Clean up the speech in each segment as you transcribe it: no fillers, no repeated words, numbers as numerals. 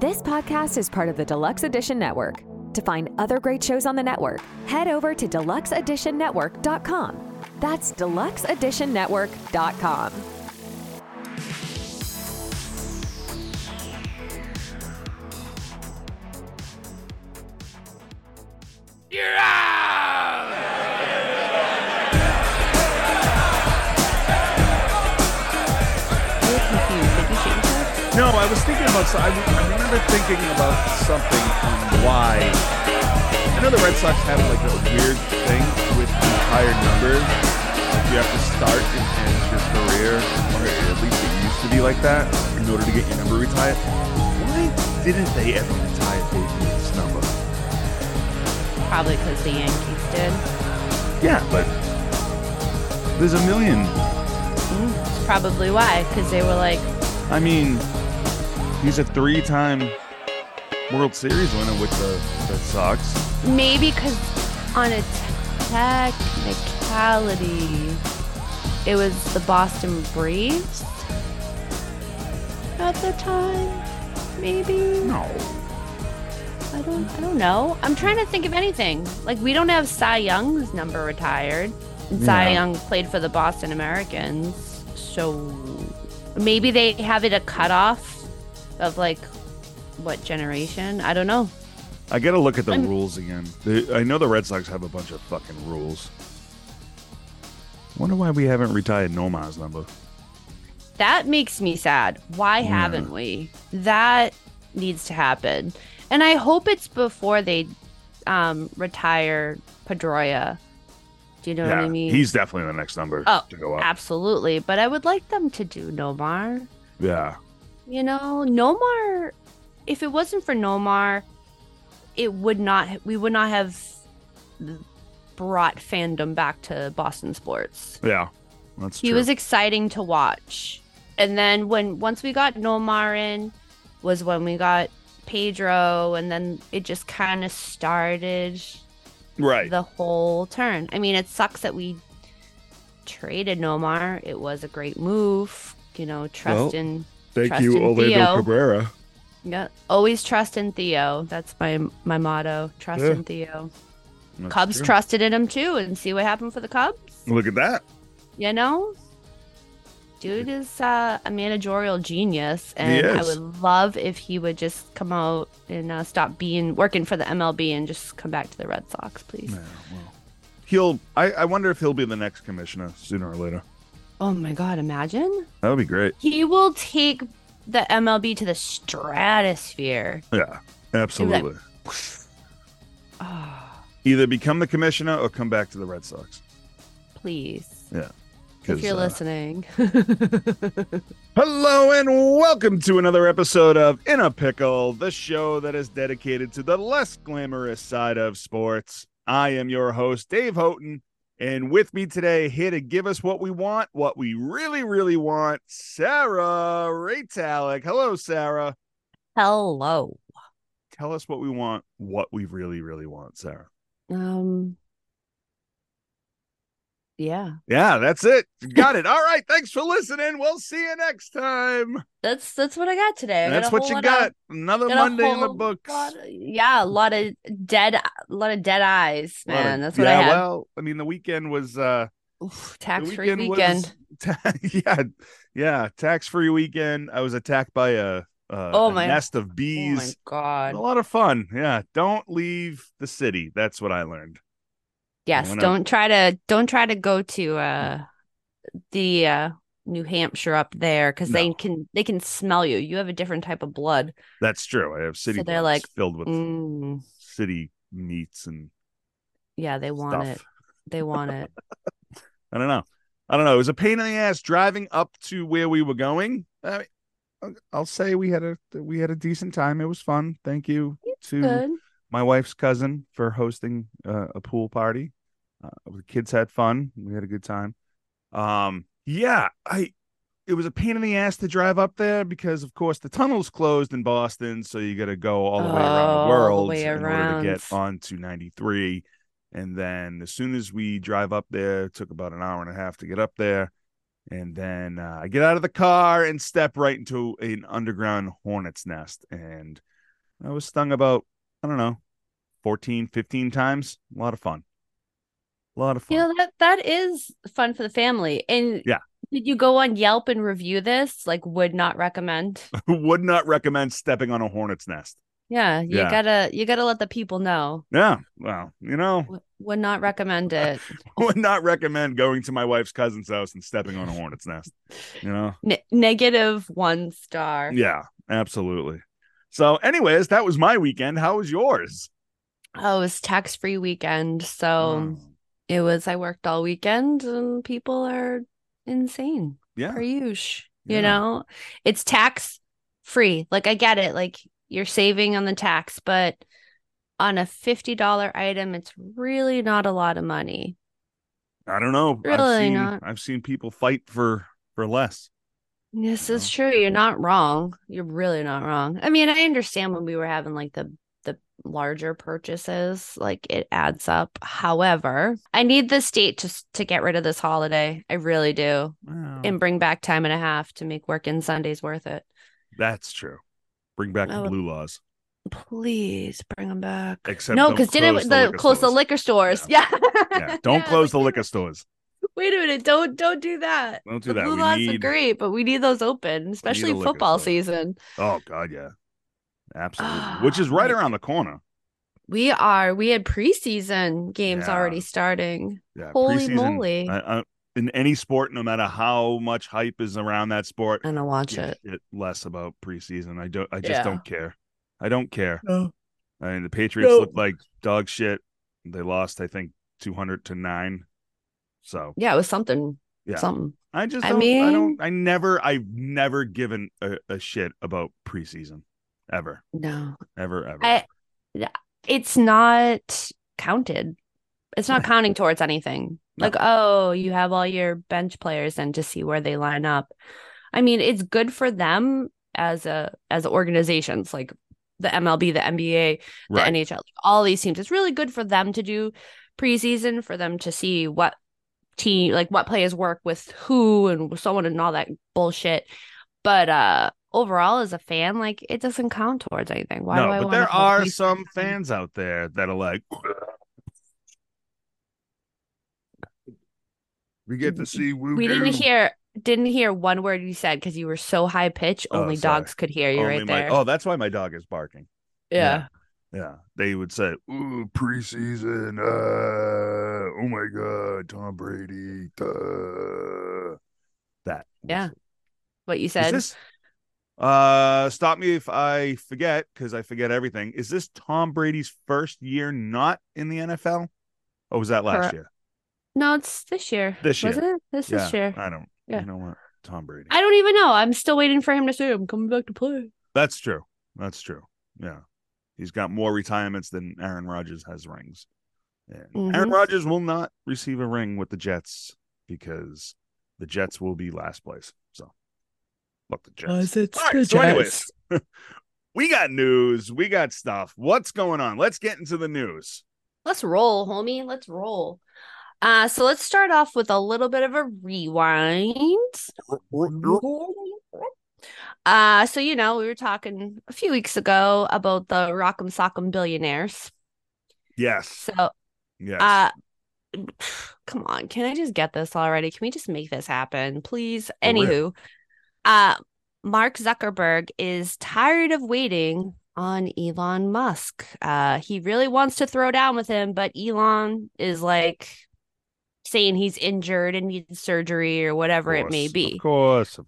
This podcast is part of the Deluxe Edition Network. To find other great shows on the network, head over to deluxeeditionnetwork.com. That's deluxeeditionnetwork.com. You're out! You're confused. Did you change it? No, I was thinking about something. I remember thinking about something on why. I know the Red Sox have like a weird thing with entire numbers. Like you have to start and end your career, or at least it used to be like that, in order to get your number retired. Why didn't they ever retire Dave's number? Probably because the Yankees did. Yeah, but there's a million. That's probably why, because they were like... I mean, he's a three-time World Series winner with the Red Sox. Maybe because on a technicality, it was the Boston Braves at the time, maybe? No. I don't know. I'm trying to think of anything. Like, we don't have Cy Young's number retired. And yeah. Cy Young played for the Boston Americans. So maybe they have it a cutoff of, like, what generation? I don't know. I got to look at the rules again. I know the Red Sox have a bunch of fucking rules. Wonder why we haven't retired Nomar's number. That makes me sad. Why haven't we? That needs to happen. And I hope it's before they retire Pedroia. Do you know what I mean? He's definitely the next number to go up. Absolutely. But I would like them to do Nomar. Yeah. You know, Nomar, if it wasn't for Nomar, we would not have brought fandom back to Boston sports. Yeah, that's true. He was exciting to watch. And then once we got Nomar in was when we got Pedro, and then it just kind of started the whole turn. I mean, it sucks that we traded Nomar. It was a great move, you know, trust in Orlando Theo. Cabrera. Yeah, always trust in Theo. That's my motto, trust in Theo. That's Cubs true. Trusted in him too, and see what happened for the Cubs. Look at that. You know? Dude is a managerial genius, and I would love if he would just come out and stop working for the MLB and just come back to the Red Sox, please. Yeah, well, I wonder if he'll be the next commissioner sooner or later. Oh my God, imagine. That would be great. He will take the MLB to the stratosphere. Yeah, absolutely. Either become the commissioner or come back to the Red Sox. Please. Yeah. If you're listening. Hello and welcome to another episode of In a Pickle, the show that is dedicated to the less glamorous side of sports. I am your host, Dave Houghton, and with me today, here to give us what we want, what we really, really want, Sarah Ratalik. Hello, Sarah. Hello. Tell us what we want, what we really, really want, Sarah. Yeah, that's it. Got it. All right. Thanks for listening. We'll see you next time. That's what I got today. That's what you got. Another Monday in the books. A lot of dead eyes, man. That's what I had. Well, I mean, the weekend was tax-free weekend. Tax-free weekend. I was attacked by a nest of bees. Oh my God. A lot of fun. Yeah, don't leave the city. That's what I learned. Yes, don't try to go to the New Hampshire up there because they can smell you. You have a different type of blood. That's true. I have city. So they're like filled with city meats and they want stuff. They want it. I don't know. It was a pain in the ass driving up to where we were going. I'll say we had a decent time. It was fun. Thank you to my wife's cousin for hosting a pool party. The kids had fun. We had a good time. It was a pain in the ass to drive up there because, of course, the tunnel's closed in Boston, so you got to go all the way around the world in order to get onto 93. And then as soon as we drive up there, it took about an hour and a half to get up there. And then I get out of the car and step right into an underground hornet's nest. And I was stung about, I don't know, 14, 15 times. A lot of fun. A lot of fun. You know, that is fun for the family. And yeah. Did you go on Yelp and review this? Like, would not recommend. Would not recommend stepping on a hornet's nest. Yeah, you gotta let the people know. Yeah, well, you know. Would not recommend it. Would not recommend going to my wife's cousin's house and stepping on a hornet's nest. You know, -1 star. Yeah, absolutely. So, anyways, that was my weekend. How was yours? Oh, it was tax-free weekend, so it was. I worked all weekend, and people are. Insane. Yeah. Paryush. You know, it's tax free. Like, I get it. Like, you're saving on the tax, but on a $50 item, it's really not a lot of money. I don't know. Really I've seen people fight for less. This is true. You're not wrong. You're really not wrong. I mean, I understand when we were having like the larger purchases, like it adds up. However, I need the state just to get rid of this holiday. I really do. Wow. And bring back time and a half to make working Sundays worth it. That's true. Bring back the blue laws. Please bring them back. Except no, because didn't the close the liquor stores. Yeah. Yeah. Don't close the liquor stores. Wait a minute. Don't do that. Don't do that. Blue laws are great, but we need those open, especially football season. Oh God, yeah. Absolutely. Which is right around the corner. We had preseason games already starting. Yeah, holy moly. In any sport, no matter how much hype is around that sport, and I watch it less about preseason. I just don't care. I don't care. No. I mean, the Patriots looked like dog shit. They lost, I think, 200-9. So yeah, it was something. Yeah. Something. I've never given a shit about preseason. Ever. No. Ever. It's not counted. It's not counting towards anything. No. Like, oh, you have all your bench players and to see where they line up. I mean, it's good for them as organizations, like the MLB, the NBA, the NHL, all these teams. It's really good for them to do preseason, for them to see what team, like what players work with who and so on and all that bullshit. But, overall, as a fan, like it doesn't count towards anything. Why do I? But there are some fans out there that are like, we get to see. We didn't hear one word you said because you were so high pitched. Only dogs could hear you right there. That's why my dog is barking. Yeah. They would say, "Ooh, preseason. Oh my God, Tom Brady." That. Yeah. What you said. Stop me if I forget, because I forget everything. Is this Tom Brady's first year not in the NFL? Or was that last year? No, it's this year. This year. I don't want Tom Brady. I don't even know. I'm still waiting for him to say I'm coming back to play. That's true. Yeah. He's got more retirements than Aaron Rodgers has rings. And Aaron Rodgers will not receive a ring with the Jets because the Jets will be last place. So look, the Jets. Anyways, we got news. We got stuff. What's going on? Let's get into the news. Let's roll, homie. Let's roll. So let's start off with a little bit of a rewind. So, you know, we were talking a few weeks ago about the Rock'em Sock'em billionaires. Yes. So, yes. Come on. Can I just get this already? Can we just make this happen, please? Anywho. Mark Zuckerberg is tired of waiting on Elon Musk. He really wants to throw down with him, but Elon is like saying he's injured and needs surgery or whatever it may be. Of course.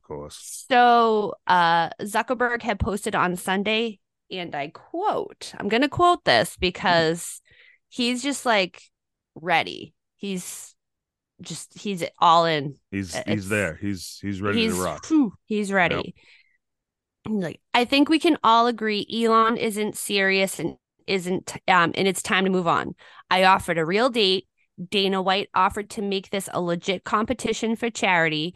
So Zuckerberg had posted on Sunday, and I quote, I'm going to quote this because he's just like ready. He's all in. He's there. He's ready to rock. He's ready. Yep. Like, I think we can all agree Elon isn't serious and isn't and it's time to move on. I offered a real date. Dana White offered to make this a legit competition for charity.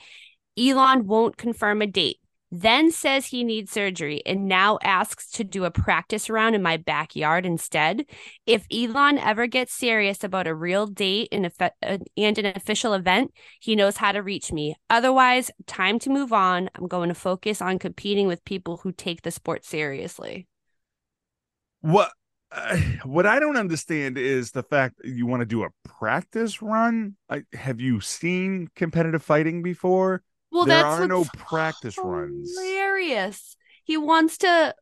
Elon won't confirm a date. then says he needs surgery and now asks to do a practice round in my backyard instead. If Elon ever gets serious about a real date and an official event, he knows how to reach me. Otherwise, time to move on. I'm going to focus on competing with people who take the sport seriously. What I don't understand is the fact that you want to do a practice run. Have you seen competitive fighting before? Well, there are no practice runs. Hilarious. He wants to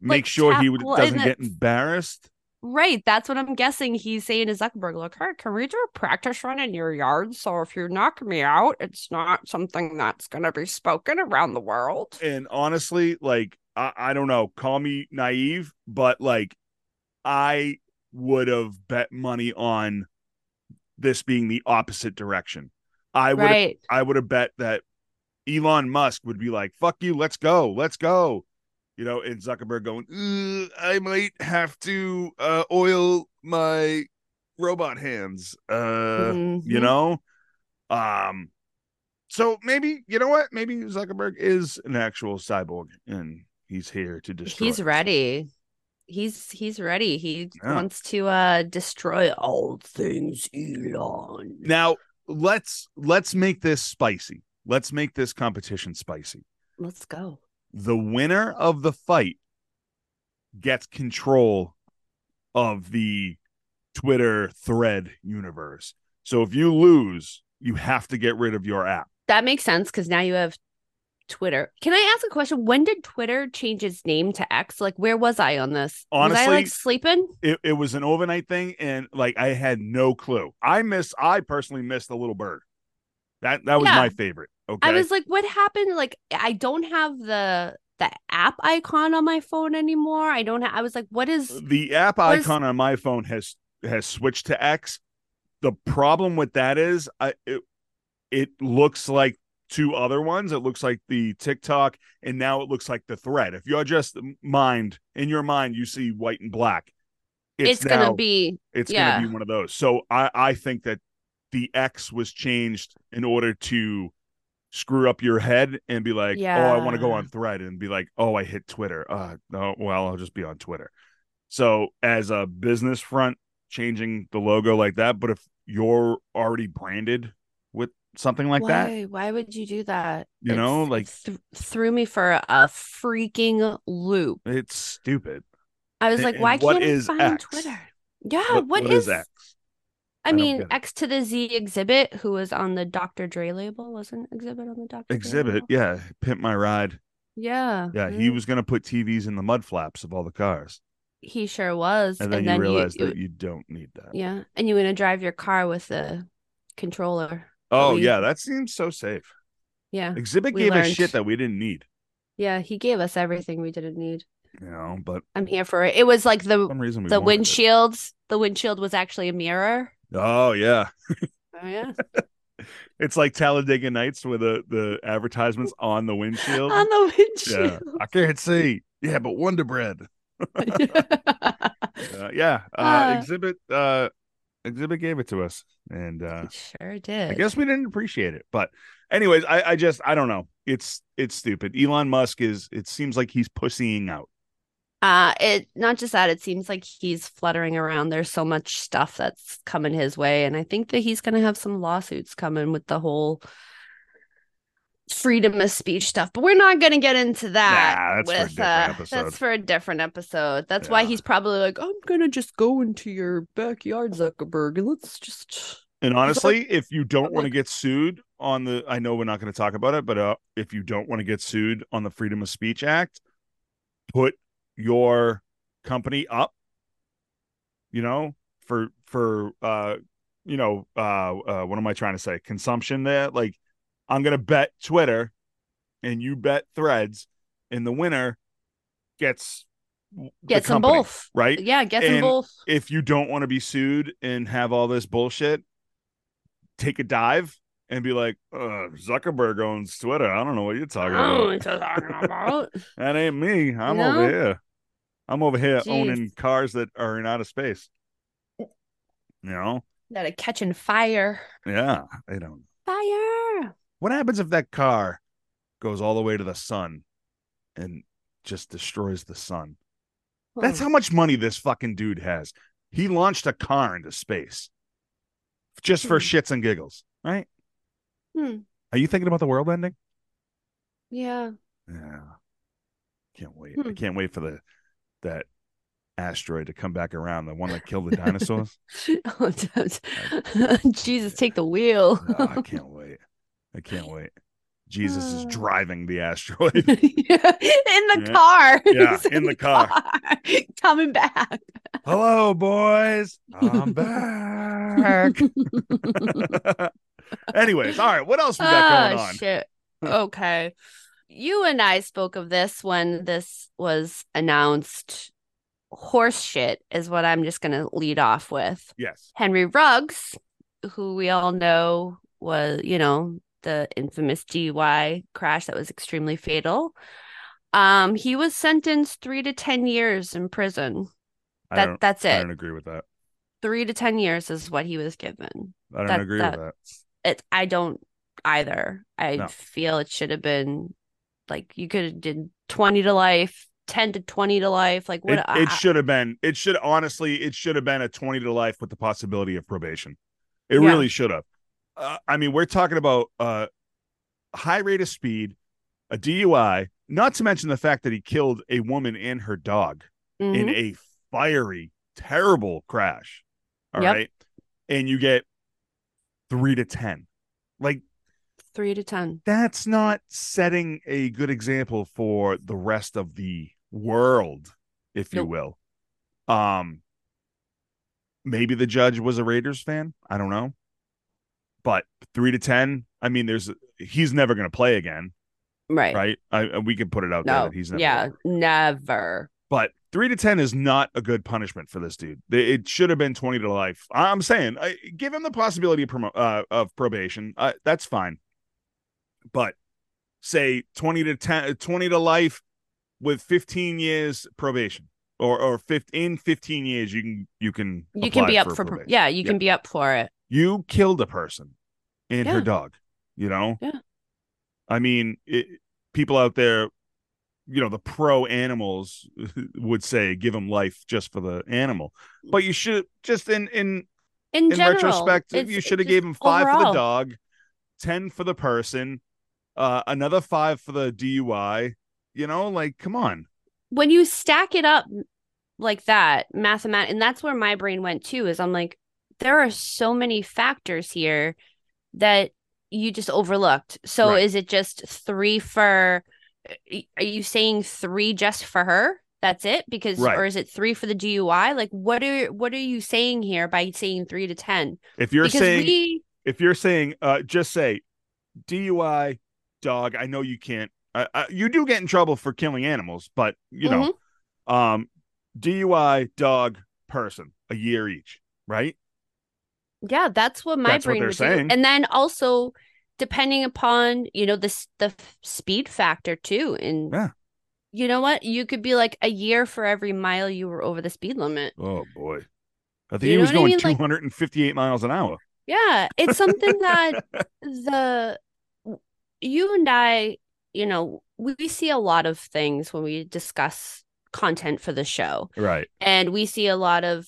make sure he doesn't get embarrassed. Right. That's what I'm guessing he's saying to Zuckerberg. Like, hey, can we do a practice run in your yard? So if you knock me out, it's not something that's going to be spoken around the world. And honestly, like, I don't know. Call me naive, but like, I would have bet money on this being the opposite direction. I would have bet that Elon Musk would be like, fuck you, let's go. You know, and Zuckerberg going, I might have to oil my robot hands, mm-hmm. you know? So maybe, you know what? Maybe Zuckerberg is an actual cyborg and he's here to destroy. He's ready. He's ready. He wants to destroy all things Elon. Now let's make this spicy. Let's make this competition spicy. Let's go. The winner of the fight gets control of the Twitter thread universe. So if you lose, you have to get rid of your app. That makes sense because now you have Twitter. Can I ask a question? When did Twitter change its name to X? Like, where was I on this? Honestly, was I like sleeping? It was an overnight thing, and like I had no clue. I personally missed the little bird. That was my favorite. Okay, I was like, what happened? Like, I don't have the app icon on my phone anymore. I don't. I was like, what is the app icon on my phone has switched to X. The problem with that is, it looks like two other ones. It looks like the TikTok, and now it looks like the thread. If you're just in your mind, you see white and black. It's gonna be one of those. So I think that the X was changed in order to screw up your head and be like, oh, I want to go on thread, and be like, oh, I hit Twitter. No, well, I'll just be on Twitter. So as a business front, changing the logo like that. But if you're already branded with something like that. Why would you do that? Threw me for a freaking loop. It's stupid. I was like, why can't I find X? Twitter? Yeah, what is X? I mean, X to the Z Exhibit, who was on the Dr. Dre label, wasn't Exhibit on the Dr. Exhibit, Dre label? Yeah. Pimp My Ride. Yeah. Yeah, mm-hmm. He was going to put TVs in the mud flaps of all the cars. He sure was. And then realized that you don't need that. Yeah, and you want to drive your car with a controller. Oh, yeah, that seems so safe. Yeah. Exhibit gave us shit that we didn't need. Yeah, he gave us everything we didn't need. You know, but I'm here for it. It was like the windshields. The windshield was actually a mirror. Oh, yeah. Oh, yeah. It's like Talladega Nights with the advertisements on the windshield. On the windshield. Yeah. I can't see. Yeah, but Wonder Bread. Exhibit gave it to us, and it sure did. I guess we didn't appreciate it, but anyways, I don't know. It's stupid. Elon Musk it seems like he's pussying out. It not just that, it seems like he's fluttering around. There's so much stuff that's coming his way, and I think that he's gonna have some lawsuits coming with the whole freedom of speech stuff, but we're not going to get into that. That's for a different episode. That's why he's probably like, I'm going to just go into your backyard, Zuckerberg, and let's just. And honestly, if you don't want to get sued on the, I know we're not going to talk about it, but if you don't want to get sued on the Freedom of Speech Act, put your company up. You know, for what am I trying to say? Consumption there, like. I'm going to bet Twitter and you bet Threads, and the winner gets them both. Right? Yeah, gets them both. If you don't want to be sued and have all this bullshit, take a dive and be like, Zuckerberg owns Twitter. I don't know what you're talking about. That ain't me. I'm over here. Jeez. Owning cars that are in outer space. You know? That are catching fire. Yeah, they don't. Fire. What happens if that car goes all the way to the sun and just destroys the sun. That's how much money this fucking dude has. He launched a car into space just for shits and giggles, right? Are you thinking about the world ending? Yeah. Yeah. Can't wait. I can't wait for that asteroid to come back around, the one that killed the dinosaurs. Oh, Jesus, take the wheel. No, I can't wait. I can't wait. Jesus is driving the asteroid. Yeah, in the car. Yeah, in the car. Coming back. Hello, boys. I'm back. Anyways, all right. What else we got going on? Shit. Okay. You and I spoke of this when this was announced. Horse shit is what I'm just going to lead off with. Yes. Henry Ruggs, who we all know was, the infamous DUI crash that was extremely fatal. He was sentenced 3 to 10 years in prison. That's it. I don't agree with that. 3 to 10 years is what he was given. I don't agree with that. I don't either. I feel it should have been like you could have did 20 to life, 10 to 20 to life. Like what? It should have been a 20 to life with the possibility of probation. It really should have. I mean, we're talking about high rate of speed, a DUI, not to mention the fact that he killed a woman and her dog in a fiery, terrible crash. All right. And you get 3 to 10. Like 3 to 10. That's not setting a good example for the rest of the world, if you will. Maybe the judge was a Raiders fan. I don't know. But 3 to 10, I mean, he's never going to play again, right? Right? We can put it out there that he's never. Yeah, never. But 3 to 10 is not a good punishment for this dude. It should have been 20 to life. I'm saying, give him the possibility of probation. That's fine. But say 20 to life with 15 years probation, or 15 years you can be up for probation. You can be up for it. You killed a person and her dog, Yeah. I mean, people out there, the pro animals would say give them life just for the animal. But you should just in general, retrospect, you should have gave him 5 overall. For the dog, 10 for the person, another 5 for the DUI. Come on. When you stack it up like that, mathematically, and that's where my brain went too, is I'm like, there are so many factors here that you just overlooked. So Is it just 3 for, are you saying 3 just for her? That's it? Because, or is it 3 for the DUI? Like, what are you saying here by saying 3 to 10? If you're saying, just say DUI dog, I know you can't, you do get in trouble for killing animals, but DUI dog person, a year each, right? Yeah, that's what my brain was saying. And then also, depending upon, the speed factor, too. And you know what? You could be like a year for every mile you were over the speed limit. Oh, boy. I think he was going 258 miles an hour. Yeah, it's something that you and I, we see a lot of things when we discuss content for the show. Right. And we see a lot of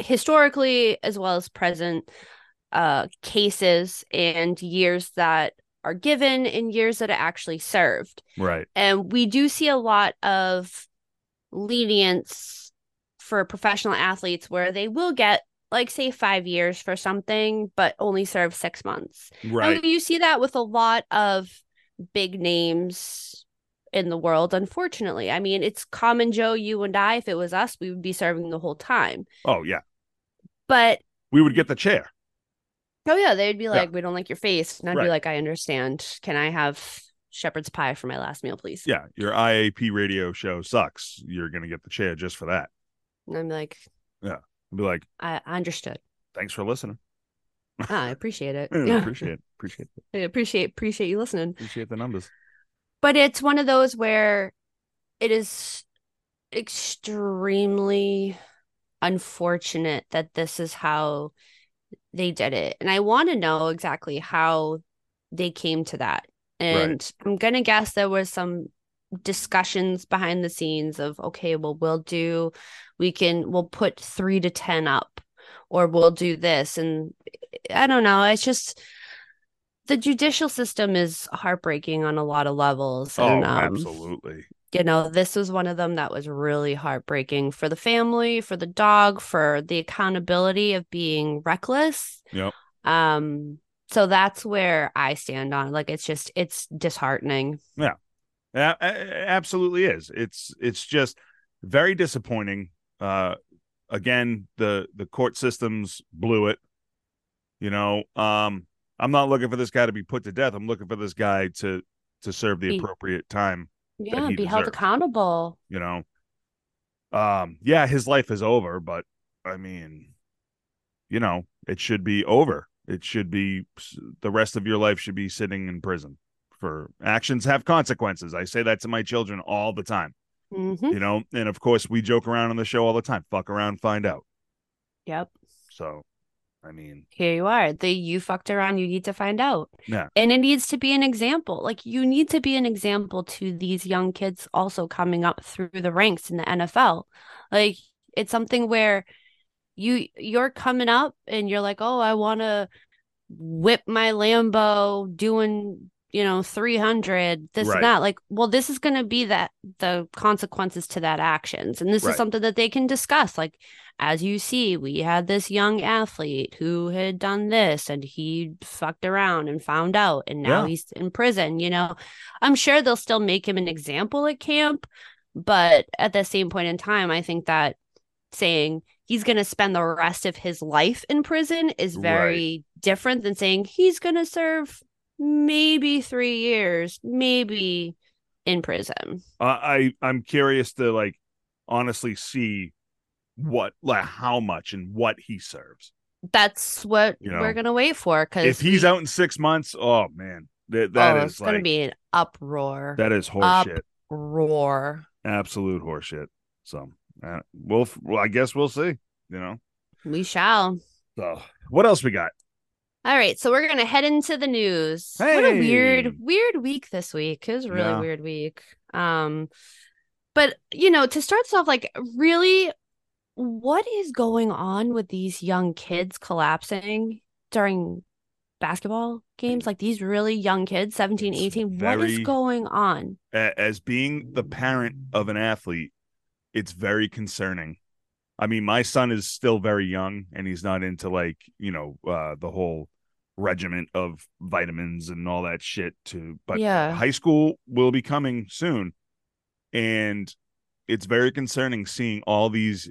historically as well as present cases and years that are given and years that are actually served. Right. And we do see a lot of lenience for professional athletes where they will get, like, say 5 years for something, but only serve 6 months. Right. And you see that with a lot of big names in the world, unfortunately. I mean, it's common, Joe, you and I, if it was us, we would be serving the whole time. Oh, yeah. But we would get the chair. Oh, yeah. They'd be like, we don't like your face. And I'd be like, I understand. Can I have shepherd's pie for my last meal, please? Yeah. Your IAP radio show sucks. You're going to get the chair just for that. And I'm like, yeah. I'd be like, I understood. Thanks for listening. I appreciate it. Yeah. Appreciate it. Appreciate you listening. Appreciate the numbers. But it's one of those where it is extremely unfortunate that this is how they did it. And I want to know exactly how they came to that. And right. I'm going to guess there was some discussions behind the scenes of, okay, well, we'll put 3 to 10 up, or we'll do this. And I don't know. It's just the judicial system is heartbreaking on a lot of levels. And, absolutely. You know, this was one of them that was really heartbreaking for the family, for the dog, for the accountability of being reckless. Yep. So that's where I stand on. Like, it's disheartening. Yeah, it absolutely is. It's just very disappointing. Again, the court systems blew it. You know, I'm not looking for this guy to be put to death. I'm looking for this guy to serve the appropriate time. Yeah, be held accountable. You know, yeah, his life is over, but I mean, you know, it should be over. It should be the rest of your life should be sitting in prison for actions have consequences. I say that to my children all the time, you know, and of course we joke around on the show all the time. Fuck around, find out. Yep. So, I mean, here you are. You fucked around. You need to find out. Yeah. And it needs to be an example. Like, you need to be an example to these young kids also coming up through the ranks in the NFL. Like, it's something where you're coming up and you're like, oh, I want to whip my Lambo doing, you know, 300, this right. and that. Like, well, this is going to be the consequences to that actions. And this right. is something that they can discuss. Like, as you see, we had this young athlete who had done this and he fucked around and found out. And now yeah. he's in prison, you know. I'm sure they'll still make him an example at camp. But at the same point in time, I think that saying he's going to spend the rest of his life in prison is very right. different than saying he's going to serve maybe 3 years, maybe in prison. I'm curious to, like, honestly see what, like, how much and what he serves. That's what we're going to wait for. Because if he's out in 6 months, oh man, that is going to be an uproar. That is horseshit. Uproar. Absolute horseshit. So I guess we'll see. You know, we shall. So what else we got? All right, so we're going to head into the news. Hey. What a weird week this week. It was a really weird week. But, you know, to start us off, like, really, what is going on with these young kids collapsing during basketball games? Like, these really young kids, 17, 18, what is going on? As being the parent of an athlete, it's very concerning. I mean, my son is still very young and he's not into, like, you know, the whole regiment of vitamins and all that shit too. But high school will be coming soon. And it's very concerning seeing all these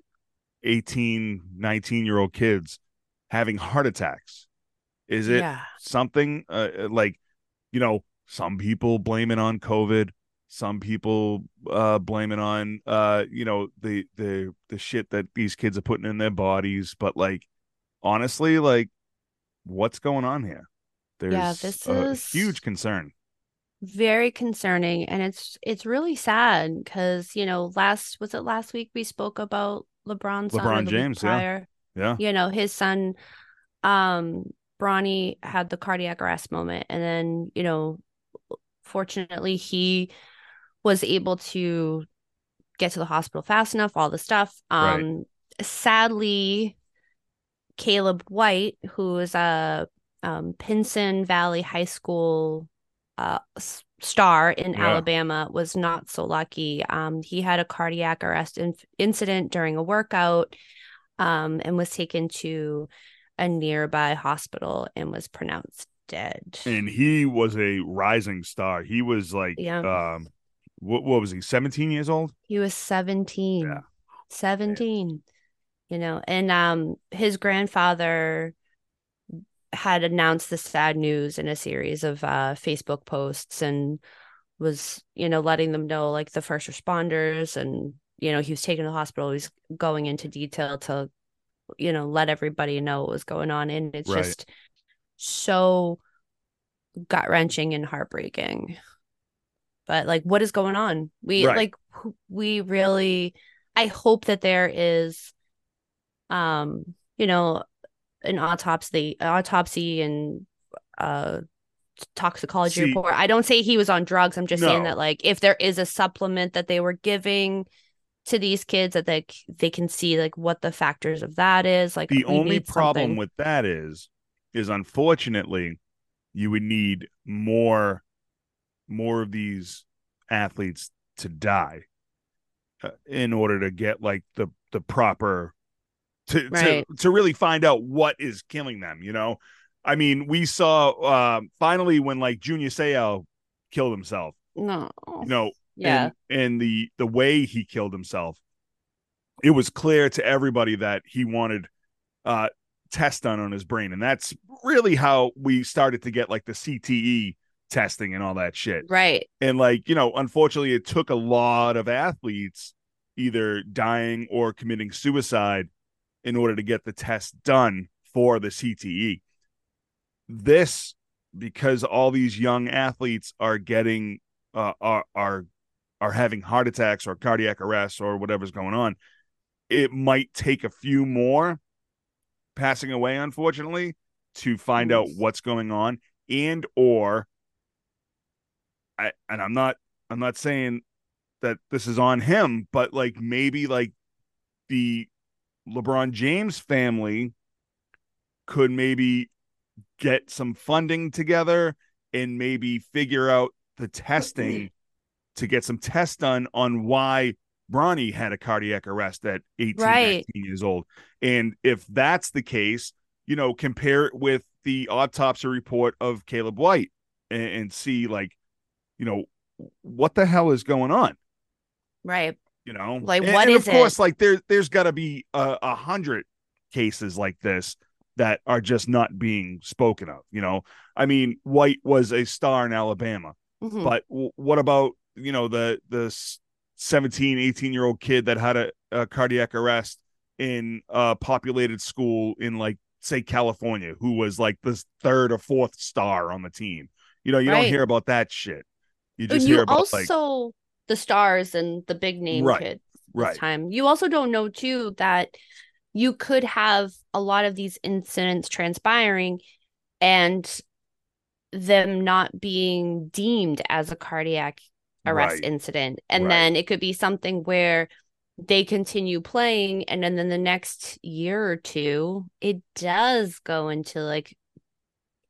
18, 19-year-old kids having heart attacks. Is it something like, you know, some people blame it on COVID. Some people blame it on, you know, the shit that these kids are putting in their bodies. But, like, honestly, like, what's going on here? There's this is huge concern. Very concerning. And it's really sad because, you know, last week we spoke about LeBron James. Yeah. You know, his son, Bronny, had the cardiac arrest moment. And then, you know, fortunately, he was able to get to the hospital fast enough, all the stuff. Sadly, Caleb White, who is a Pinson Valley High School star in Alabama, was not so lucky. He had a cardiac arrest incident during a workout and was taken to a nearby hospital and was pronounced dead. And he was a rising star. He was like what was he, 17 years old? He was 17. Yeah. 17. Yeah. You know, and his grandfather had announced the sad news in a series of Facebook posts and was, you know, letting them know, like, the first responders, and, you know, he was taken to the hospital. He's going into detail to, you know, let everybody know what was going on. And it's just so gut-wrenching and heartbreaking. But, like, what is going on? I hope that there is an autopsy and toxicology report. I don't say he was on drugs. I'm just saying that, like, if there is a supplement that they were giving to these kids, that they can see like what the factors of that is. Like, the only problem with that is unfortunately you would need more of these athletes to die in order to get like the proper to really find out what is killing them. You know, I mean, we saw finally when like Junior Seau killed himself. And the way he killed himself, it was clear to everybody that he wanted tests done on his brain, and that's really how we started to get like the CTE testing and all that shit. Right. And like, you know, unfortunately it took a lot of athletes either dying or committing suicide in order to get the test done for the CTE. This, because all these young athletes are getting are having heart attacks or cardiac arrests or whatever's going on, it might take a few more passing away, unfortunately, to find out what's going on. And or I'm not saying that this is on him, but like maybe like the LeBron James family could maybe get some funding together and maybe figure out the testing to get some tests done on why Bronny had a cardiac arrest at 18 years old. And if that's the case, you know, compare it with the autopsy report of Caleb White and see like, you know, what the hell is going on? Right. You know, like what is it? Of course, like there's got to be 100 cases like this that are just not being spoken of. You know, I mean, White was a star in Alabama, but what about, you know, the 17, 18-year-old kid that had a cardiac arrest in a populated school in like, say, California, who was like the third or fourth star on the team? You know, you don't hear about that shit. You just hear about also like the stars and the big name kids this time. You also don't know too that you could have a lot of these incidents transpiring and them not being deemed as a cardiac arrest incident. And then it could be something where they continue playing, and then the next year or two, it does go into like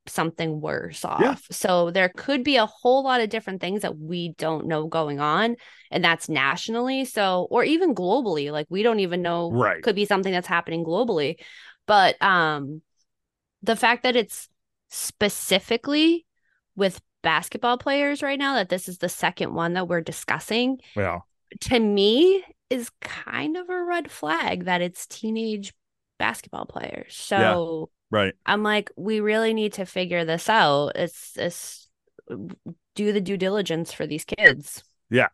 something worse off. Yeah. So there could be a whole lot of different things that we don't know going on, and that's nationally. So, or even globally, like we don't even know, could be something that's happening globally. But the fact that it's specifically with basketball players right now, that this is the second one that we're discussing, to me is kind of a red flag that it's teenage basketball players. So I'm like, we really need to figure this out. It's do the due diligence for these kids. Yeah.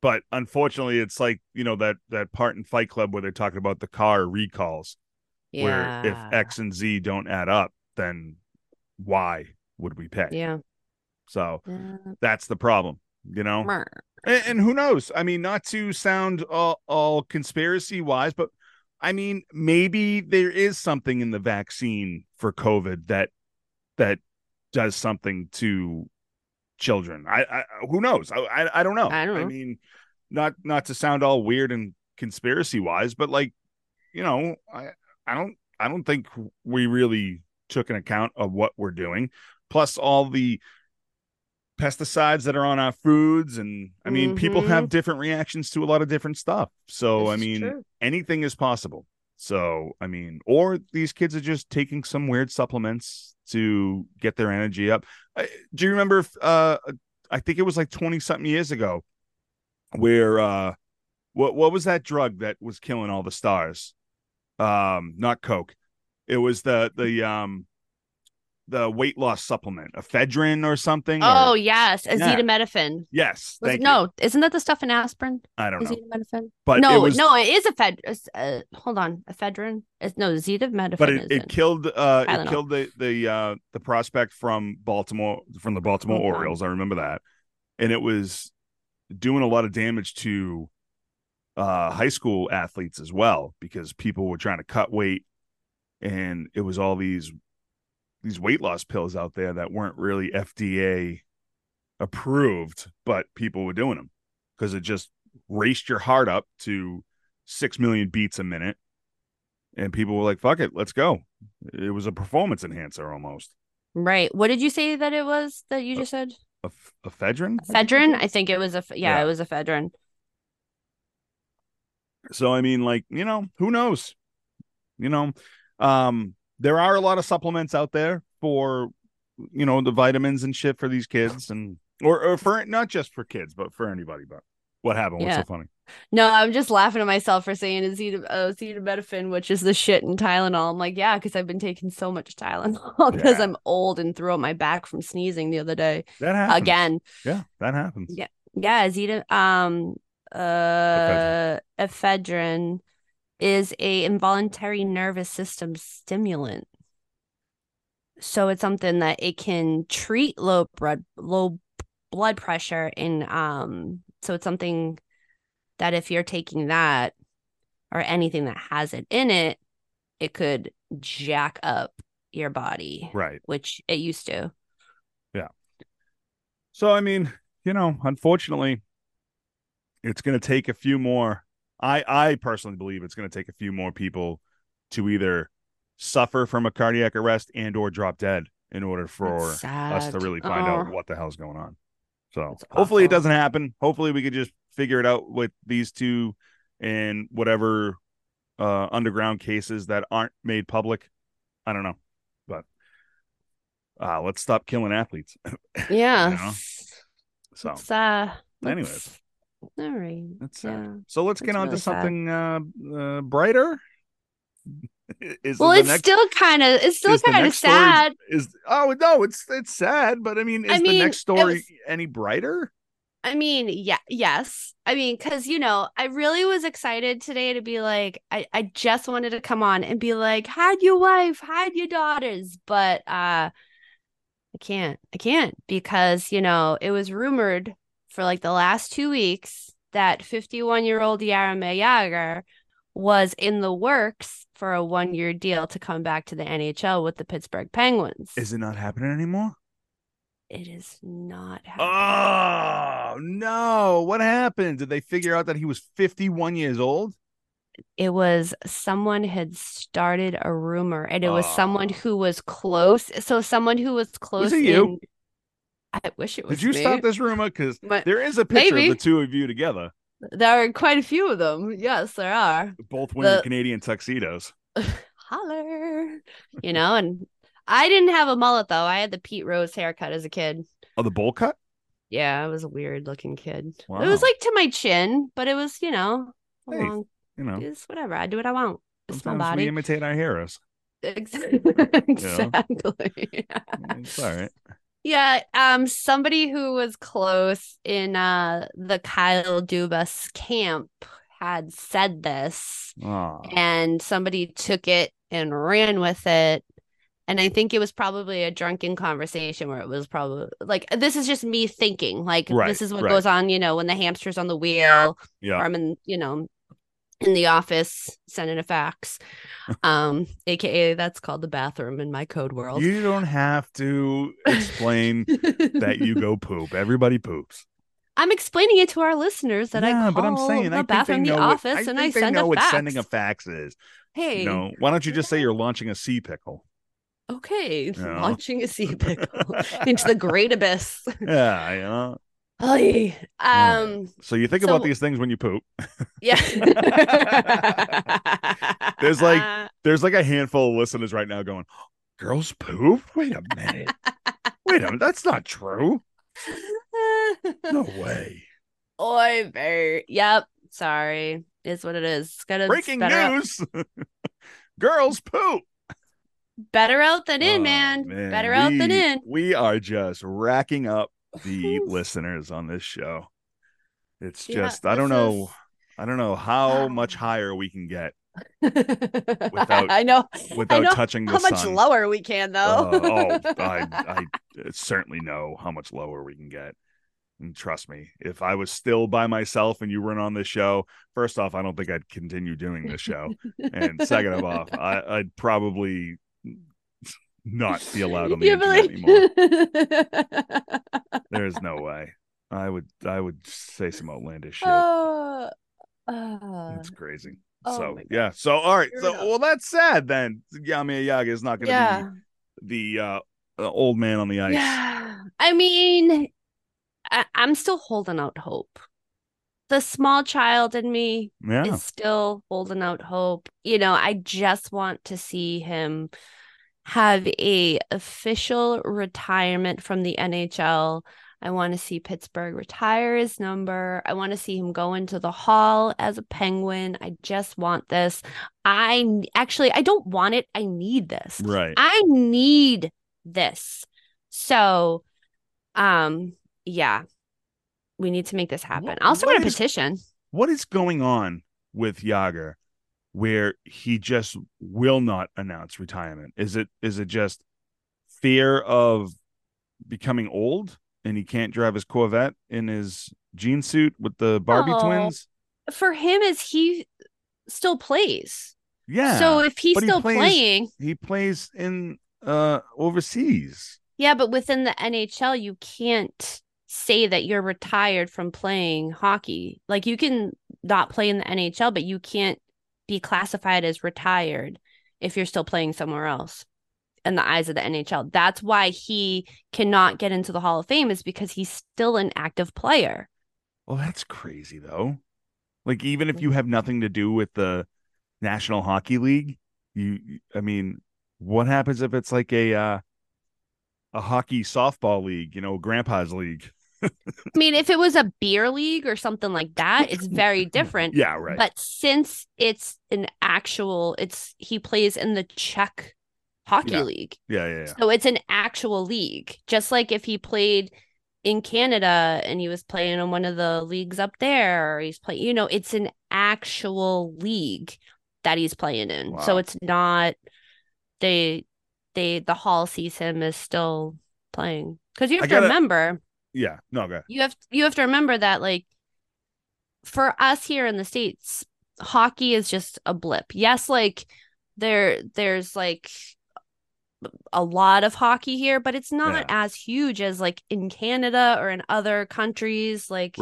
But unfortunately, it's like, you know, that part in Fight Club where they're talking about the car recalls, where if X and Z don't add up, then why would we pay? Yeah. So that's the problem, you know, and who knows? I mean, not to sound all conspiracy wise, but I mean, maybe there is something in the vaccine for COVID that does something to children. I who knows? I don't know. I mean, not to sound all weird and conspiracy wise, but like, you know, I don't think we really took an account of what we're doing. Plus all the pesticides that are on our foods, and I mean people have different reactions to a lot of different stuff, so this I mean anything is possible. So I mean, or these kids are just taking some weird supplements to get their energy up. Do you remember I think it was like 20 something years ago where what was that drug that was killing all the stars? Not Coke, it was the weight loss supplement, ephedrine or something. Oh, yes. Acetaminophen. Yeah. Yes. Isn't that the stuff in aspirin? I don't know. Acetaminophen? But it is ephedrine. Hold on. Ephedrine? Acetaminophen. But it killed the prospect from the Baltimore Orioles. I remember that. And it was doing a lot of damage to high school athletes as well, because people were trying to cut weight, and it was all these these weight loss pills out there that weren't really FDA approved, but people were doing them because it just raced your heart up to 6 million beats a minute. And people were like, fuck it, let's go. It was a performance enhancer almost. Right. What did you say that it was that you just said? Ephedrine? Ephedrine? I think it was it was ephedrine. So, I mean, like, you know, who knows? You know, there are a lot of supplements out there for, you know, the vitamins and shit for these kids and or for not just for kids, but for anybody. But what happened? Yeah. What's so funny? No, I'm just laughing at myself for saying acetaminophen, which is the shit in Tylenol. I'm like, yeah, because I've been taking so much Tylenol because I'm old and threw up my back from sneezing the other day. That happens. Again. Yeah, that happens. Yeah. Yeah. Ephedrine is a involuntary nervous system stimulant. So it's something that it can treat low blood pressure. And so it's something that if you're taking that or anything that has it in it, it could jack up your body. Right. Which it used to. Yeah. So, I mean, you know, unfortunately, it's going to take a few more. I personally believe it's going to take a few more people to either suffer from a cardiac arrest and or drop dead in order for us to really find out what the hell's going on. So hopefully it doesn't happen. Hopefully we could just figure it out with these two and whatever underground cases that aren't made public. I don't know, but let's stop killing athletes. Yeah. You know? So anyways. All right. That's so let's get on to something brighter. It's still kind of sad. It's sad, but I mean, the next story any brighter? I mean, yes. I mean, because, you know, I really was excited today to be like, I just wanted to come on and be like, hide your wife, hide your daughters. But I can't because, you know, it was rumored for like the last 2 weeks that 51-year-old Jaromír Jágr was in the works for a 1-year deal to come back to the NHL with the Pittsburgh Penguins. Is it not happening anymore? It is not happening. Oh, no. What happened? Did they figure out that he was 51 years old? It was someone had started a rumor, and it was someone who was close. So someone who was close. Was it you? I wish it was me. Did you stop this rumor? Because there is a picture of the two of you together. There are quite a few of them. Yes, there are. Both wearing Canadian tuxedos. Holler. You know, and I didn't have a mullet, though. I had the Pete Rose haircut as a kid. Oh, the bowl cut? Yeah, I was a weird-looking kid. Wow. It was like to my chin, but it was, you know, it's whatever. I do what I want. It's my body. We imitate our heroes. Exactly. Yeah. It's all right. Yeah, somebody who was close in the Kyle Dubas camp had said this, and somebody took it and ran with it. And I think it was probably a drunken conversation where it was probably like, this is just me thinking, like, this is what goes on, you know, when the hamster's on the wheel, or I'm in, you know, in the office sending a fax, aka that's called the bathroom in my code world. You don't have to explain that you go poop. Everybody poops. I'm explaining it to our listeners that I call but I'm saying, the bathroom the office and I send a fax. I think they know what sending a fax is. Hey, you know, why don't you just say you're launching a sea pickle? Okay, yeah. Launching a sea pickle into the great abyss. Yeah, you know. So you think about these things when you poop. Yeah. There's like a handful of listeners right now going, girls poop? Wait a minute. That's not true. No way. Oy vey. Yep. Sorry. It's what it is. Breaking news. Girls poop. Better out than in, man. Better out than in. We are just racking up the listeners on this show. It's just I don't know how much higher we can get without I know touching the sun. How much lower we can though. I certainly know how much lower we can get, and trust me, if I was still by myself and you weren't on this show, first off, I don't think I'd continue doing this show, and second of all, I'd probably not be allowed on the internet anymore. There's no way. I would say some outlandish shit. It's crazy. Oh, so yeah. So all right. Fair enough. Well, that's sad then. Jaromír Jágr is not going to be the old man on the ice. Yeah. I mean, I'm still holding out hope. The small child in me is still holding out hope. You know, I just want to see him have an official retirement from the NHL. I want to see Pittsburgh retire his number. I want to see him go into the Hall as a Penguin. I just want this. I don't want it. I need this. Right. I need this. So, yeah, we need to make this happen. I'll start a petition. What is going on with Jágr where he just will not announce retirement? Is it just fear of becoming old? And he can't drive his Corvette in his jean suit with the Barbie twins. For him, is he still plays? Yeah. So if he's still playing, he plays in overseas. Yeah, but within the NHL, you can't say that you're retired from playing hockey. Like, you can not play in the NHL, but you can't be classified as retired if you're still playing somewhere else. In the eyes of the NHL, that's why he cannot get into the Hall of Fame, is because he's still an active player. Well, that's crazy though. Like, even if you have nothing to do with the National Hockey League, I mean, what happens if it's like a hockey softball league, you know, grandpa's league? I mean, if it was a beer league or something like that, it's very different. Yeah, right. But since it's he plays in the Czech Hockey League. Yeah. So it's an actual league. Just like if he played in Canada and he was playing in one of the leagues up there, or he's playing, you know, it's an actual league that he's playing in. Wow. So it's not the Hall sees him as still playing. Because you have to remember. Yeah. No, go. You have to remember that, like, for us here in the States, hockey is just a blip. Yes, like there's like a lot of hockey here, but it's not as huge as like in Canada or in other countries, like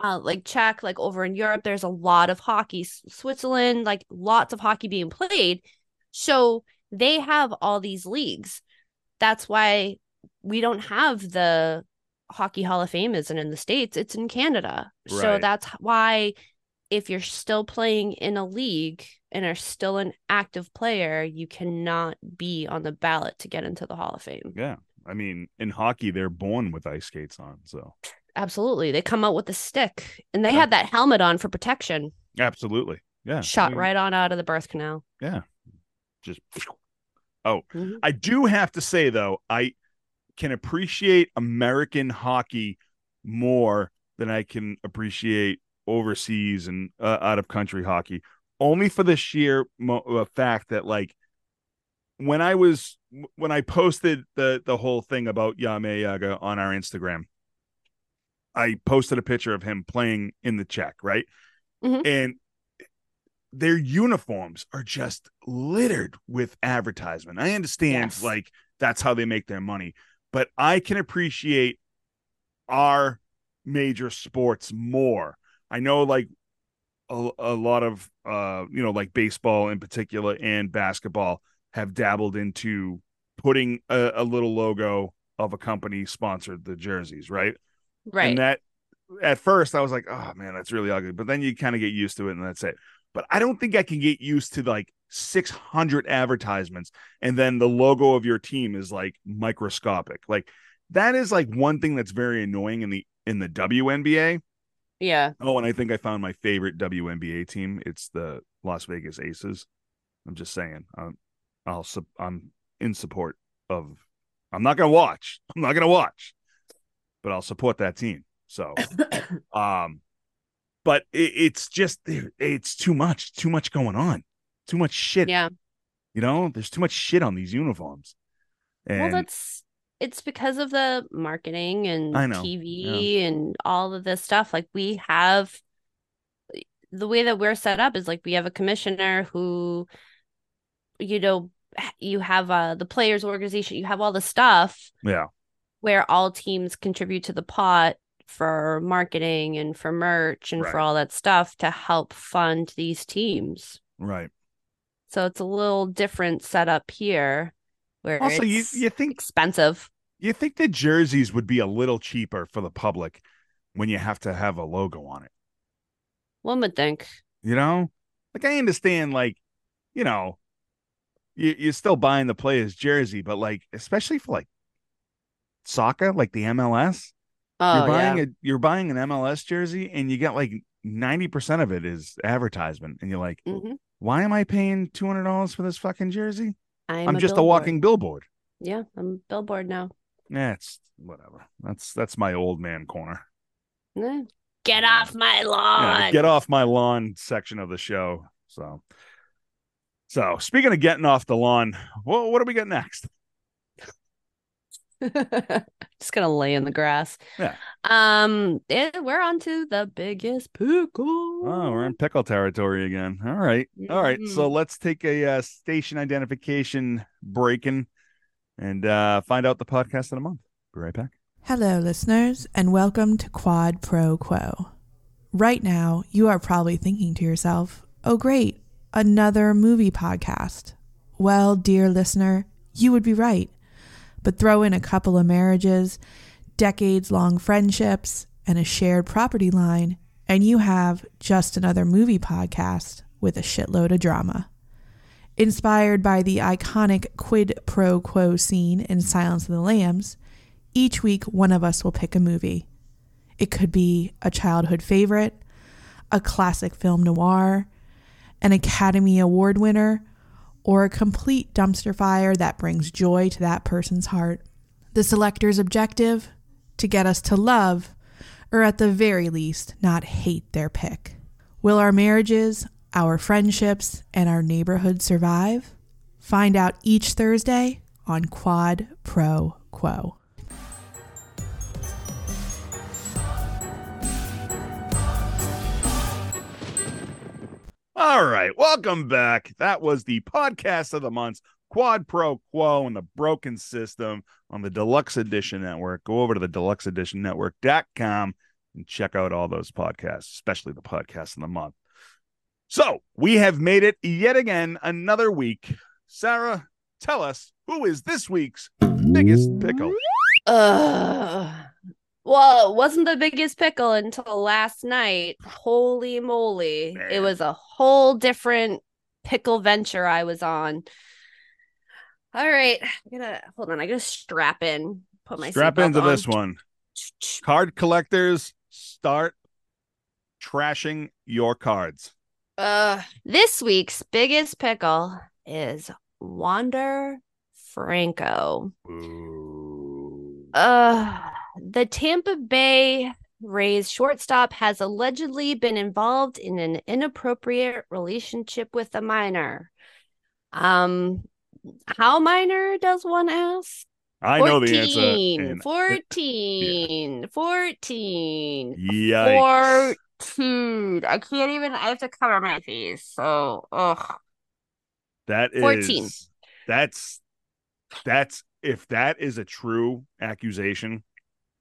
like Czech, like over in Europe, there's a lot of hockey. Switzerland, like lots of hockey being played. So they have all these leagues. That's why we don't have the Hockey Hall of Fame isn't in the States, it's in Canada. Right. So that's why if you're still playing in a league and are still an active player, you cannot be on the ballot to get into the Hall of Fame. Yeah. I mean, in hockey, they're born with ice skates on. So absolutely. They come out with a stick, and they had that helmet on for protection. Absolutely. Yeah. Shot right on out of the birth canal. Yeah. Just. Oh, I do have to say, though, I can appreciate American hockey more than I can appreciate overseas and out of country hockey. Only for the sheer fact that, like, when I posted the whole thing about Jaromír Jágr on our Instagram, I posted a picture of him playing in the Czech, right? Mm-hmm. And their uniforms are just littered with advertisement. I understand, like, that's how they make their money. But I can appreciate our major sports more. I know, like, a lot of, you know, like baseball in particular and basketball have dabbled into putting a little logo of a company sponsored the jerseys, right? Right. And that, at first I was like, oh man, that's really ugly. But then you kind of get used to it, and that's it. But I don't think I can get used to like 600 advertisements, and then the logo of your team is like microscopic. Like, that is like one thing that's very annoying in the WNBA. Yeah. Oh, and I think I found my favorite WNBA team. It's the Las Vegas Aces. I'm just saying. I'm in support of. I'm not gonna watch, but I'll support that team. So, but it's just it's too much going on, too much shit. Yeah. You know, there's too much shit on these uniforms. And well, it's because of the marketing and TV and all of this stuff. Like, we have the way that we're set up is like we have a commissioner who, you know, you have the players organization, you have all the stuff where all teams contribute to the pot for marketing and for merch and for all that stuff to help fund these teams. Right. So it's a little different setup here where also it's you think expensive. You think the jerseys would be a little cheaper for the public when you have to have a logo on it. One would think, you know, like I understand, like, you know, you're still buying the player's jersey, but like, especially for like soccer, like the MLS, you're buying an MLS jersey and you get like 90% of it is advertisement. And you're like, why am I paying $200 for this fucking jersey? I'm just a walking billboard. Yeah. I'm a billboard now. Yeah. It's whatever. That's my old man corner. Get off my lawn. Yeah, get off my lawn section of the show. So speaking of getting off the lawn, what do we got next? Just gonna lay in the grass. Yeah. We're on to the biggest pickle. Oh, we're in pickle territory again. All right. All right. So let's take a station identification break and find out the podcast in a month. Be right back. Hello, listeners, and welcome to Quad Pro Quo. Right now, you are probably thinking to yourself, oh, great, another movie podcast. Well, dear listener, you would be right. But throw in a couple of marriages, decades-long friendships, and a shared property line, and you have just another movie podcast with a shitload of drama. Inspired by the iconic quid pro quo scene in Silence of the Lambs, each week one of us will pick a movie. It could be a childhood favorite, a classic film noir, an Academy Award winner, or a complete dumpster fire that brings joy to that person's heart. The selector's objective? To get us to love, or at the very least, not hate their pick. Will our marriages, our friendships, and our neighborhood survive? Find out each Thursday on Quad Pro Quo. All right, welcome back. That was the podcast of the month, Quad Pro Quo and the Broken System on the Deluxe Edition Network. Go over to the deluxeeditionnetwork.com and check out all those podcasts, especially the podcast of the month. So we have made it yet again another week. Sarah, tell us, who is this week's biggest pickle? Well, it wasn't the biggest pickle until last night. Holy moly. Man. It was a whole different pickle venture I was on. All right. I gotta strap in. Put my strap into on. This one. Card collectors, start trashing your cards. This week's biggest pickle is Wander Franco. Ooh. The Tampa Bay Rays shortstop has allegedly been involved in an inappropriate relationship with a minor. How minor does one ask? I know the answer. 14. Yikes. 14. I can't even, I have to cover my face. So, ugh. That is 14. That's if that is a true accusation.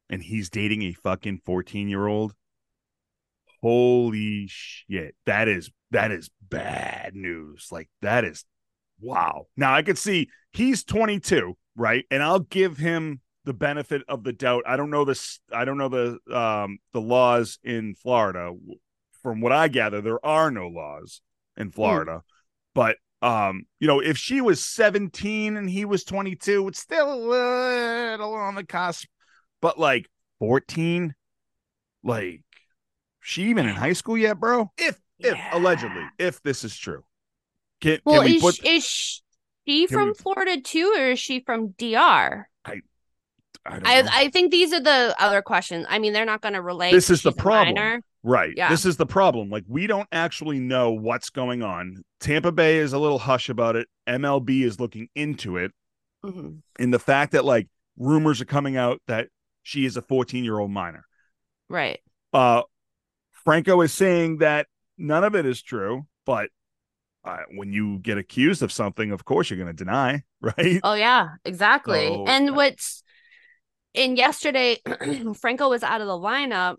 And he's dating a fucking 14-year-old. Holy shit. That is bad news. Like, that is, wow. Now, I could see he's 22, right? And I'll give him the benefit of the doubt. I don't know this. I don't know the laws in Florida. From what I gather, there are no laws in Florida. But, you know, if she was 17 and he was 22, it's still a little on the cusp. But, like, 14, like, she even in high school yet, bro? If allegedly, if this is true. Is she from Florida, too, or is she from DR? I think these are the other questions. I mean, they're not going to relate. This is the problem. Right. Yeah. This is the problem. Like, we don't actually know what's going on. Tampa Bay is a little hush about it. MLB is looking into it. Mm-hmm. And the fact that, like, rumors are coming out that she is a 14-year-old minor. Right. Franco is saying that none of it is true, but when you get accused of something, of course you're going to deny, right? Oh, yeah, exactly. So, and what's in yesterday, Franco was out of the lineup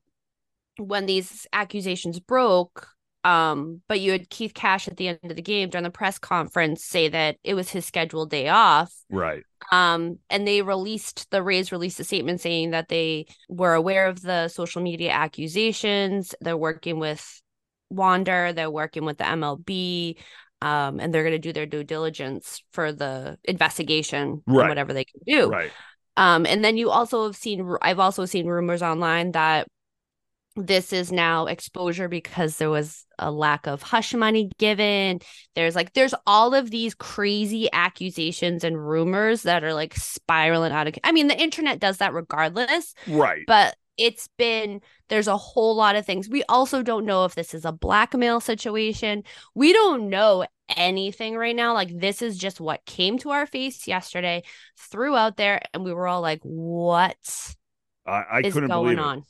when these accusations broke. But you had Keith Cash at the end of the game during the press conference say that it was his scheduled day off. Right. And they released, the Rays released a statement saying that they were aware of the social media accusations. They're working with Wander. They're working with the MLB. And they're going to do their due diligence for the investigation, right, and whatever they can do. Right. And then you also have seen, I've also seen rumors online that this is now exposure because there was a lack of hush money given. There's like, there's all of these crazy accusations and rumors that are like spiraling out of, I mean, the internet does that regardless. Right. But it's been, there's a whole lot of things. We also don't know if this is a blackmail situation. We don't know anything right now. Like, this is just what came to our face yesterday, threw out there. And we were all like, what I is couldn't going believe on? It.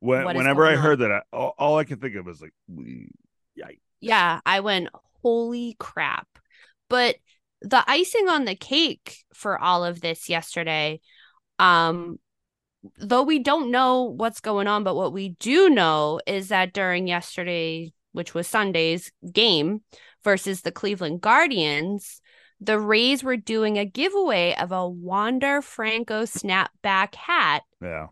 Whenever I heard that, all I could think of was like, yikes. Yeah, I went, holy crap. But the icing on the cake for all of this yesterday, though we don't know what's going on, but what we do know is that during yesterday, which was Sunday's game versus the Cleveland Guardians, the Rays were doing a giveaway of a Wander Franco snapback hat. Yeah.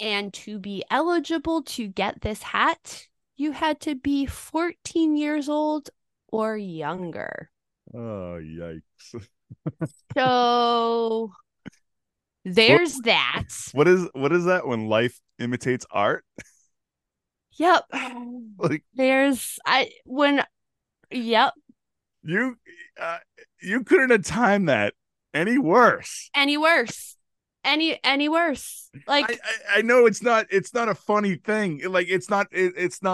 And to be eligible to get this hat, you had to be 14 years old or younger. Oh, yikes. So there's that. What is that when life imitates art? Yep. Like, yep. You couldn't have timed that any worse. Any worse. Like, I know it's not a funny thing. Like, it's not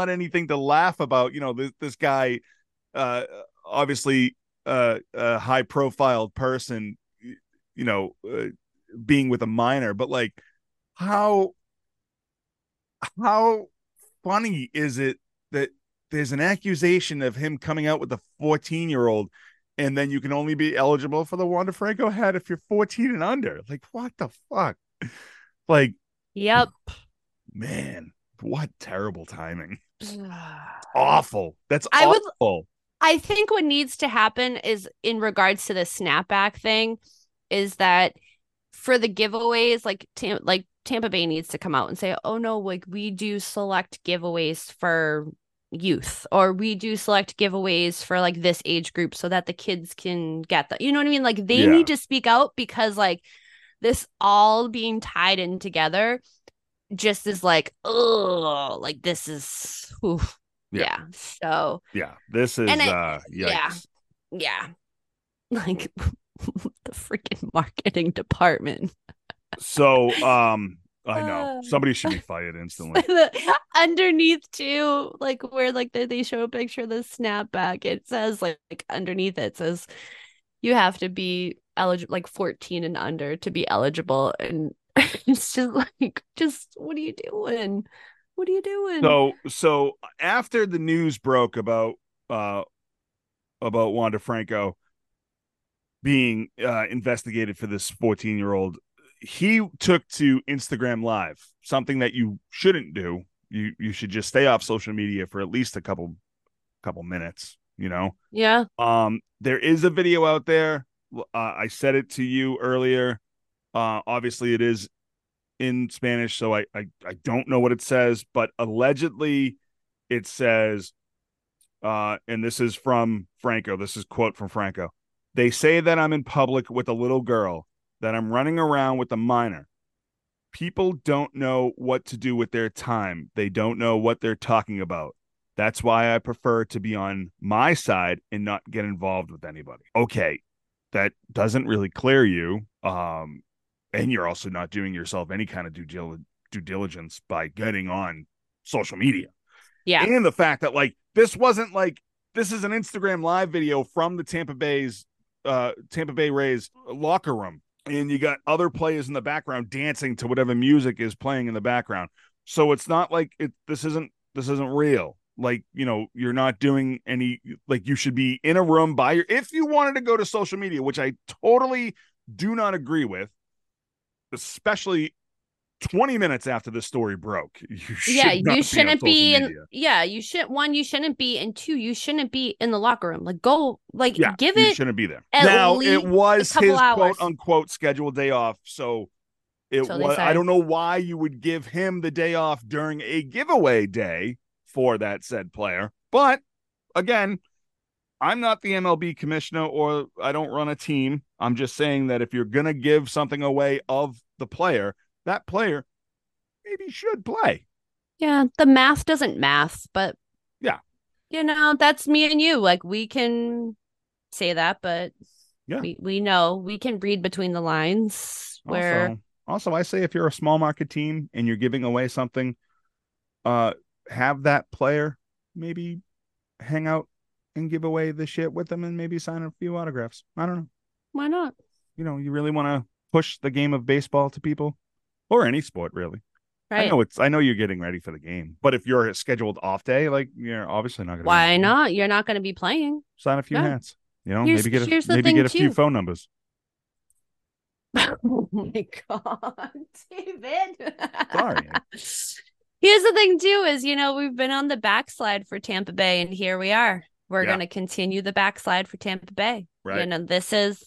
anything to laugh about. You know, this guy, obviously a high profiled person, you know, being with a minor, but like, how funny is it that there's an accusation of him coming out with a 14-year-old? And then you can only be eligible for the Wander Franco hat if you're 14 and under. Like, what the fuck? Like, yep. Man, what terrible timing. Awful. That's awful. I think what needs to happen is, in regards to the snapback thing, is that for the giveaways, like Tampa Bay needs to come out and say, oh, no, like, we do select giveaways for youth, or we do select giveaways for like this age group so that the kids can get that, you know what I mean? Like, they need to speak out, because like this all being tied in together just is like, oh, like this is oof. Yeah. So yeah, this is like the freaking marketing department. So I know. Somebody should be fired instantly. Underneath, too, like where like they show a picture of the snapback, it says like underneath it says you have to be eligible, like 14 and under, to be eligible. And it's just like, just what are you doing? What are you doing? So after the news broke about Wander Franco being investigated for this 14-year-old, he took to Instagram Live, something that you shouldn't do. You should just stay off social media for at least a couple minutes, you know? Yeah. There is a video out there. I said it to you earlier. Obviously, it is in Spanish, so I don't know what it says, but allegedly it says, and this is from Franco. This is quote from Franco. They say that I'm in public with a little girl, that I'm running around with a minor. People don't know what to do with their time. They don't know what they're talking about. That's why I prefer to be on my side and not get involved with anybody. Okay, that doesn't really clear you. And you're also not doing yourself any kind of due diligence by getting on social media. Yeah. And the fact that like, this is an Instagram Live video from the Tampa Bay Rays locker room. And you got other players in the background dancing to whatever music is playing in the background. So it's not like this isn't real. Like, you know, you're not doing any, like, you should be in a room by your, if you wanted to go to social media, which I totally do not agree with, especially 20 minutes after the story broke. You shouldn't be, and two, you shouldn't be in the locker room. Like, go, like, yeah, give it. You shouldn't be there. Now, it was his quote unquote scheduled day off. So it was, I don't know why you would give him the day off during a giveaway day for that said player. But again, I'm not the MLB commissioner, or I don't run a team. I'm just saying that if you're going to give something away of the player, that player maybe should play. Yeah, the math doesn't math, but yeah, you know, that's me and you. Like, we can say that, but yeah, we know we can read between the lines. Where also I say, if you're a small market team and you're giving away something, have that player maybe hang out and give away the shit with them and maybe sign a few autographs. I don't know. Why not? You know, you really want to push the game of baseball to people, or any sport, really. Right. I know you're getting ready for the game, but if you're a scheduled off day, like, you're obviously not going to. Why not? You're not going to be playing. Sign a few hats. You know, maybe get a few phone numbers. Oh my God, David. Sorry. Here's the thing, too, is, you know, we've been on the backslide for Tampa Bay, and here we are. We're going to continue the backslide for Tampa Bay. Right. You know, this is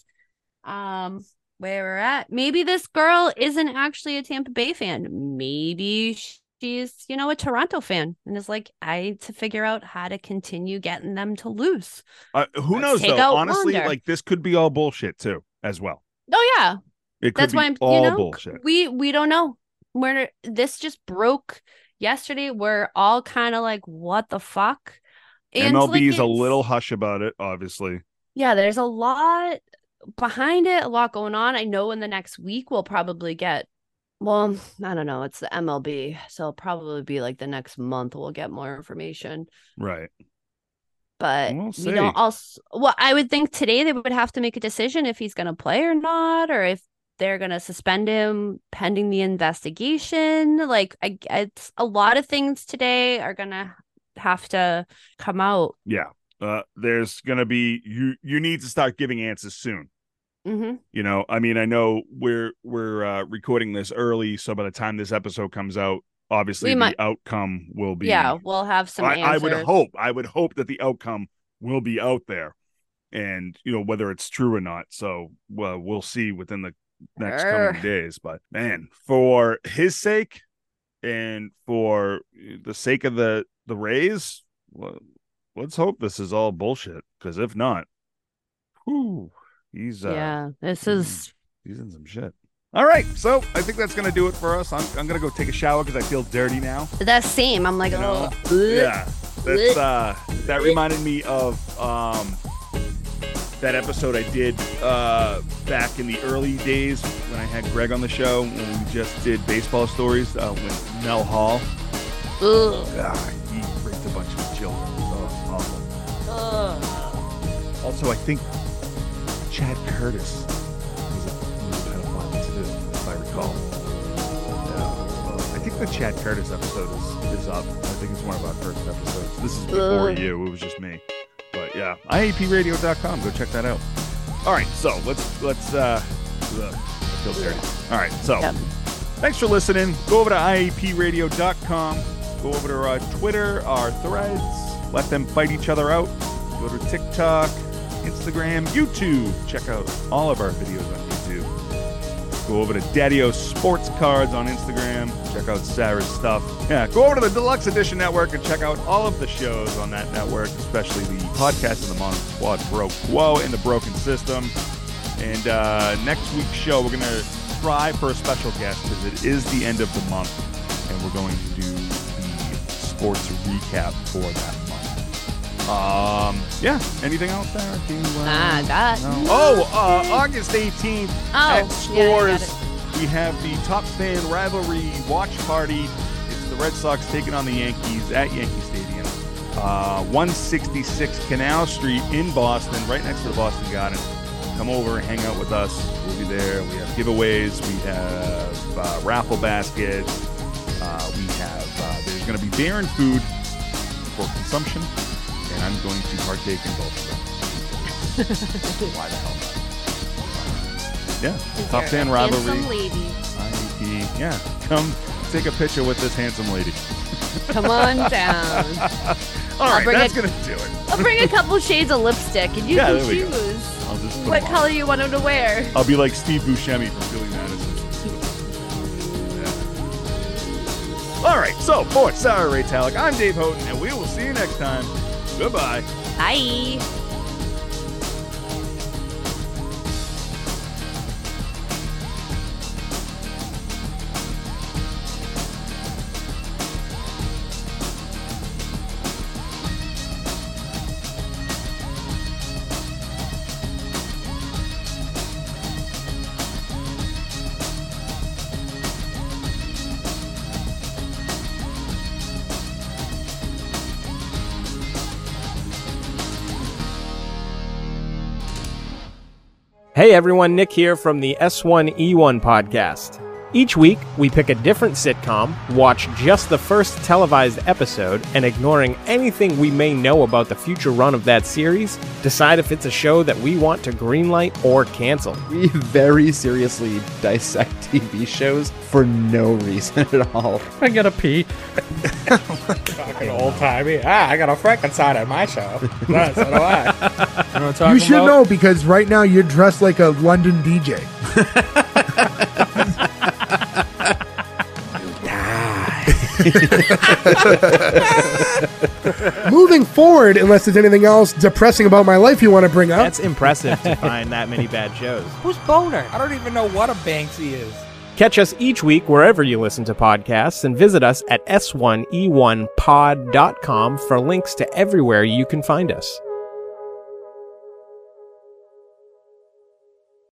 where we're at. Maybe this girl isn't actually a Tampa Bay fan. Maybe she's, you know, a Toronto fan, and is like, I need to figure out how to continue getting them to lose. Who knows, though? Honestly, Wander. Like, this could be all bullshit, too, as well. Oh, yeah. That's why, you know, bullshit. We don't know. This just broke yesterday. We're all kind of like, what the fuck? And MLB is a little hush about it, obviously. Yeah, there's a lot behind it, a lot going on. I know in the next week we'll probably get, well, I don't know, it's the MLB, so it'll probably be like the next month we'll get more information. Right. But we'll see. You know, I would think today they would have to make a decision if he's going to play or not, or if they're going to suspend him pending the investigation. Like, it's a lot of things today are going to have to come out. Yeah. There's going to be, you need to start giving answers soon. Mm-hmm. You know, I mean, I know we're recording this early, so by the time this episode comes out, obviously the outcome will be. Yeah, we'll have some answers. I would hope that the outcome will be out there, and, you know, whether it's true or not. So we'll see within the next coming days. But man, for his sake and for the sake of the Rays, let's hope this is all bullshit, because if not, he's in some shit. All right, so I think that's gonna do it for us. I'm gonna go take a shower because I feel dirty now. That's same. I'm like, you know, yeah, that's that reminded me of that episode I did back in the early days when I had Greg on the show, when we just did baseball stories with Mel Hall. Ugh. God, he raped a bunch of children. Oh, awful. Ugh. Also, I think Chad Curtis was a pedophile too, if I recall. I think the Chad Curtis episode is up. I think it's one of our first episodes. This is before you. It was just me. But yeah, iapradio.com. Go check that out. All right, so let's I feel dirty. All right, so thanks for listening. Go over to iapradio.com. Go over to our Twitter, our Threads. Let them fight each other out. Go to TikTok, Instagram, YouTube. Check out all of our videos on YouTube. Go over to Daddy-O Sports Cards on Instagram. Check out Sarah's stuff. Yeah, go over to the Deluxe Edition Network and check out all of the shows on that network, especially the podcast of the month, Quad Pro Quo, and the Broken System. And next week's show, we're going to try for a special guest, because it is the end of the month, and we're going to do the sports recap for that month. Anything else there? August 18th at Scores. Yeah, we have the Top Fan Rivalry Watch Party. The Red Sox taking on the Yankees at Yankee Stadium, 166 Canal Street in Boston, right next to the Boston Garden. Come over, hang out with us. We'll be there. We have giveaways. We have raffle baskets. We have there's going to be beer and food for consumption, and I'm going to partake in both of them. Why the hell not? Yeah, top 10 rivalry. Handsome lady. Yeah, come take a picture with this handsome lady. Come on down. All right, that's going to do it. I'll bring a couple shades of lipstick, and you can choose what color you want him to wear. I'll be like Steve Buscemi from Philly Madison. All right, so for Sarah Ray Talik, I'm Dave Houghton, and we will see you next time. Goodbye. Bye. Hey everyone, Nick here from the S1E1 podcast. Each week, we pick a different sitcom, watch just the first televised episode, and ignoring anything we may know about the future run of that series, decide if it's a show that we want to greenlight or cancel. We very seriously dissect TV shows for no reason at all. I gotta pee. Fucking old timey. Ah, I got a Frankenstein on my show. Right, so do I. You know what I'm talking about? You should know, because right now you're dressed like a London DJ. Moving forward, unless there's anything else depressing about my life you want to bring up. That's impressive to find that many bad shows. Who's Boner? I don't even know what a Banksy is. Catch us each week wherever you listen to podcasts, and visit us at s1e1pod.com for links to everywhere you can find us.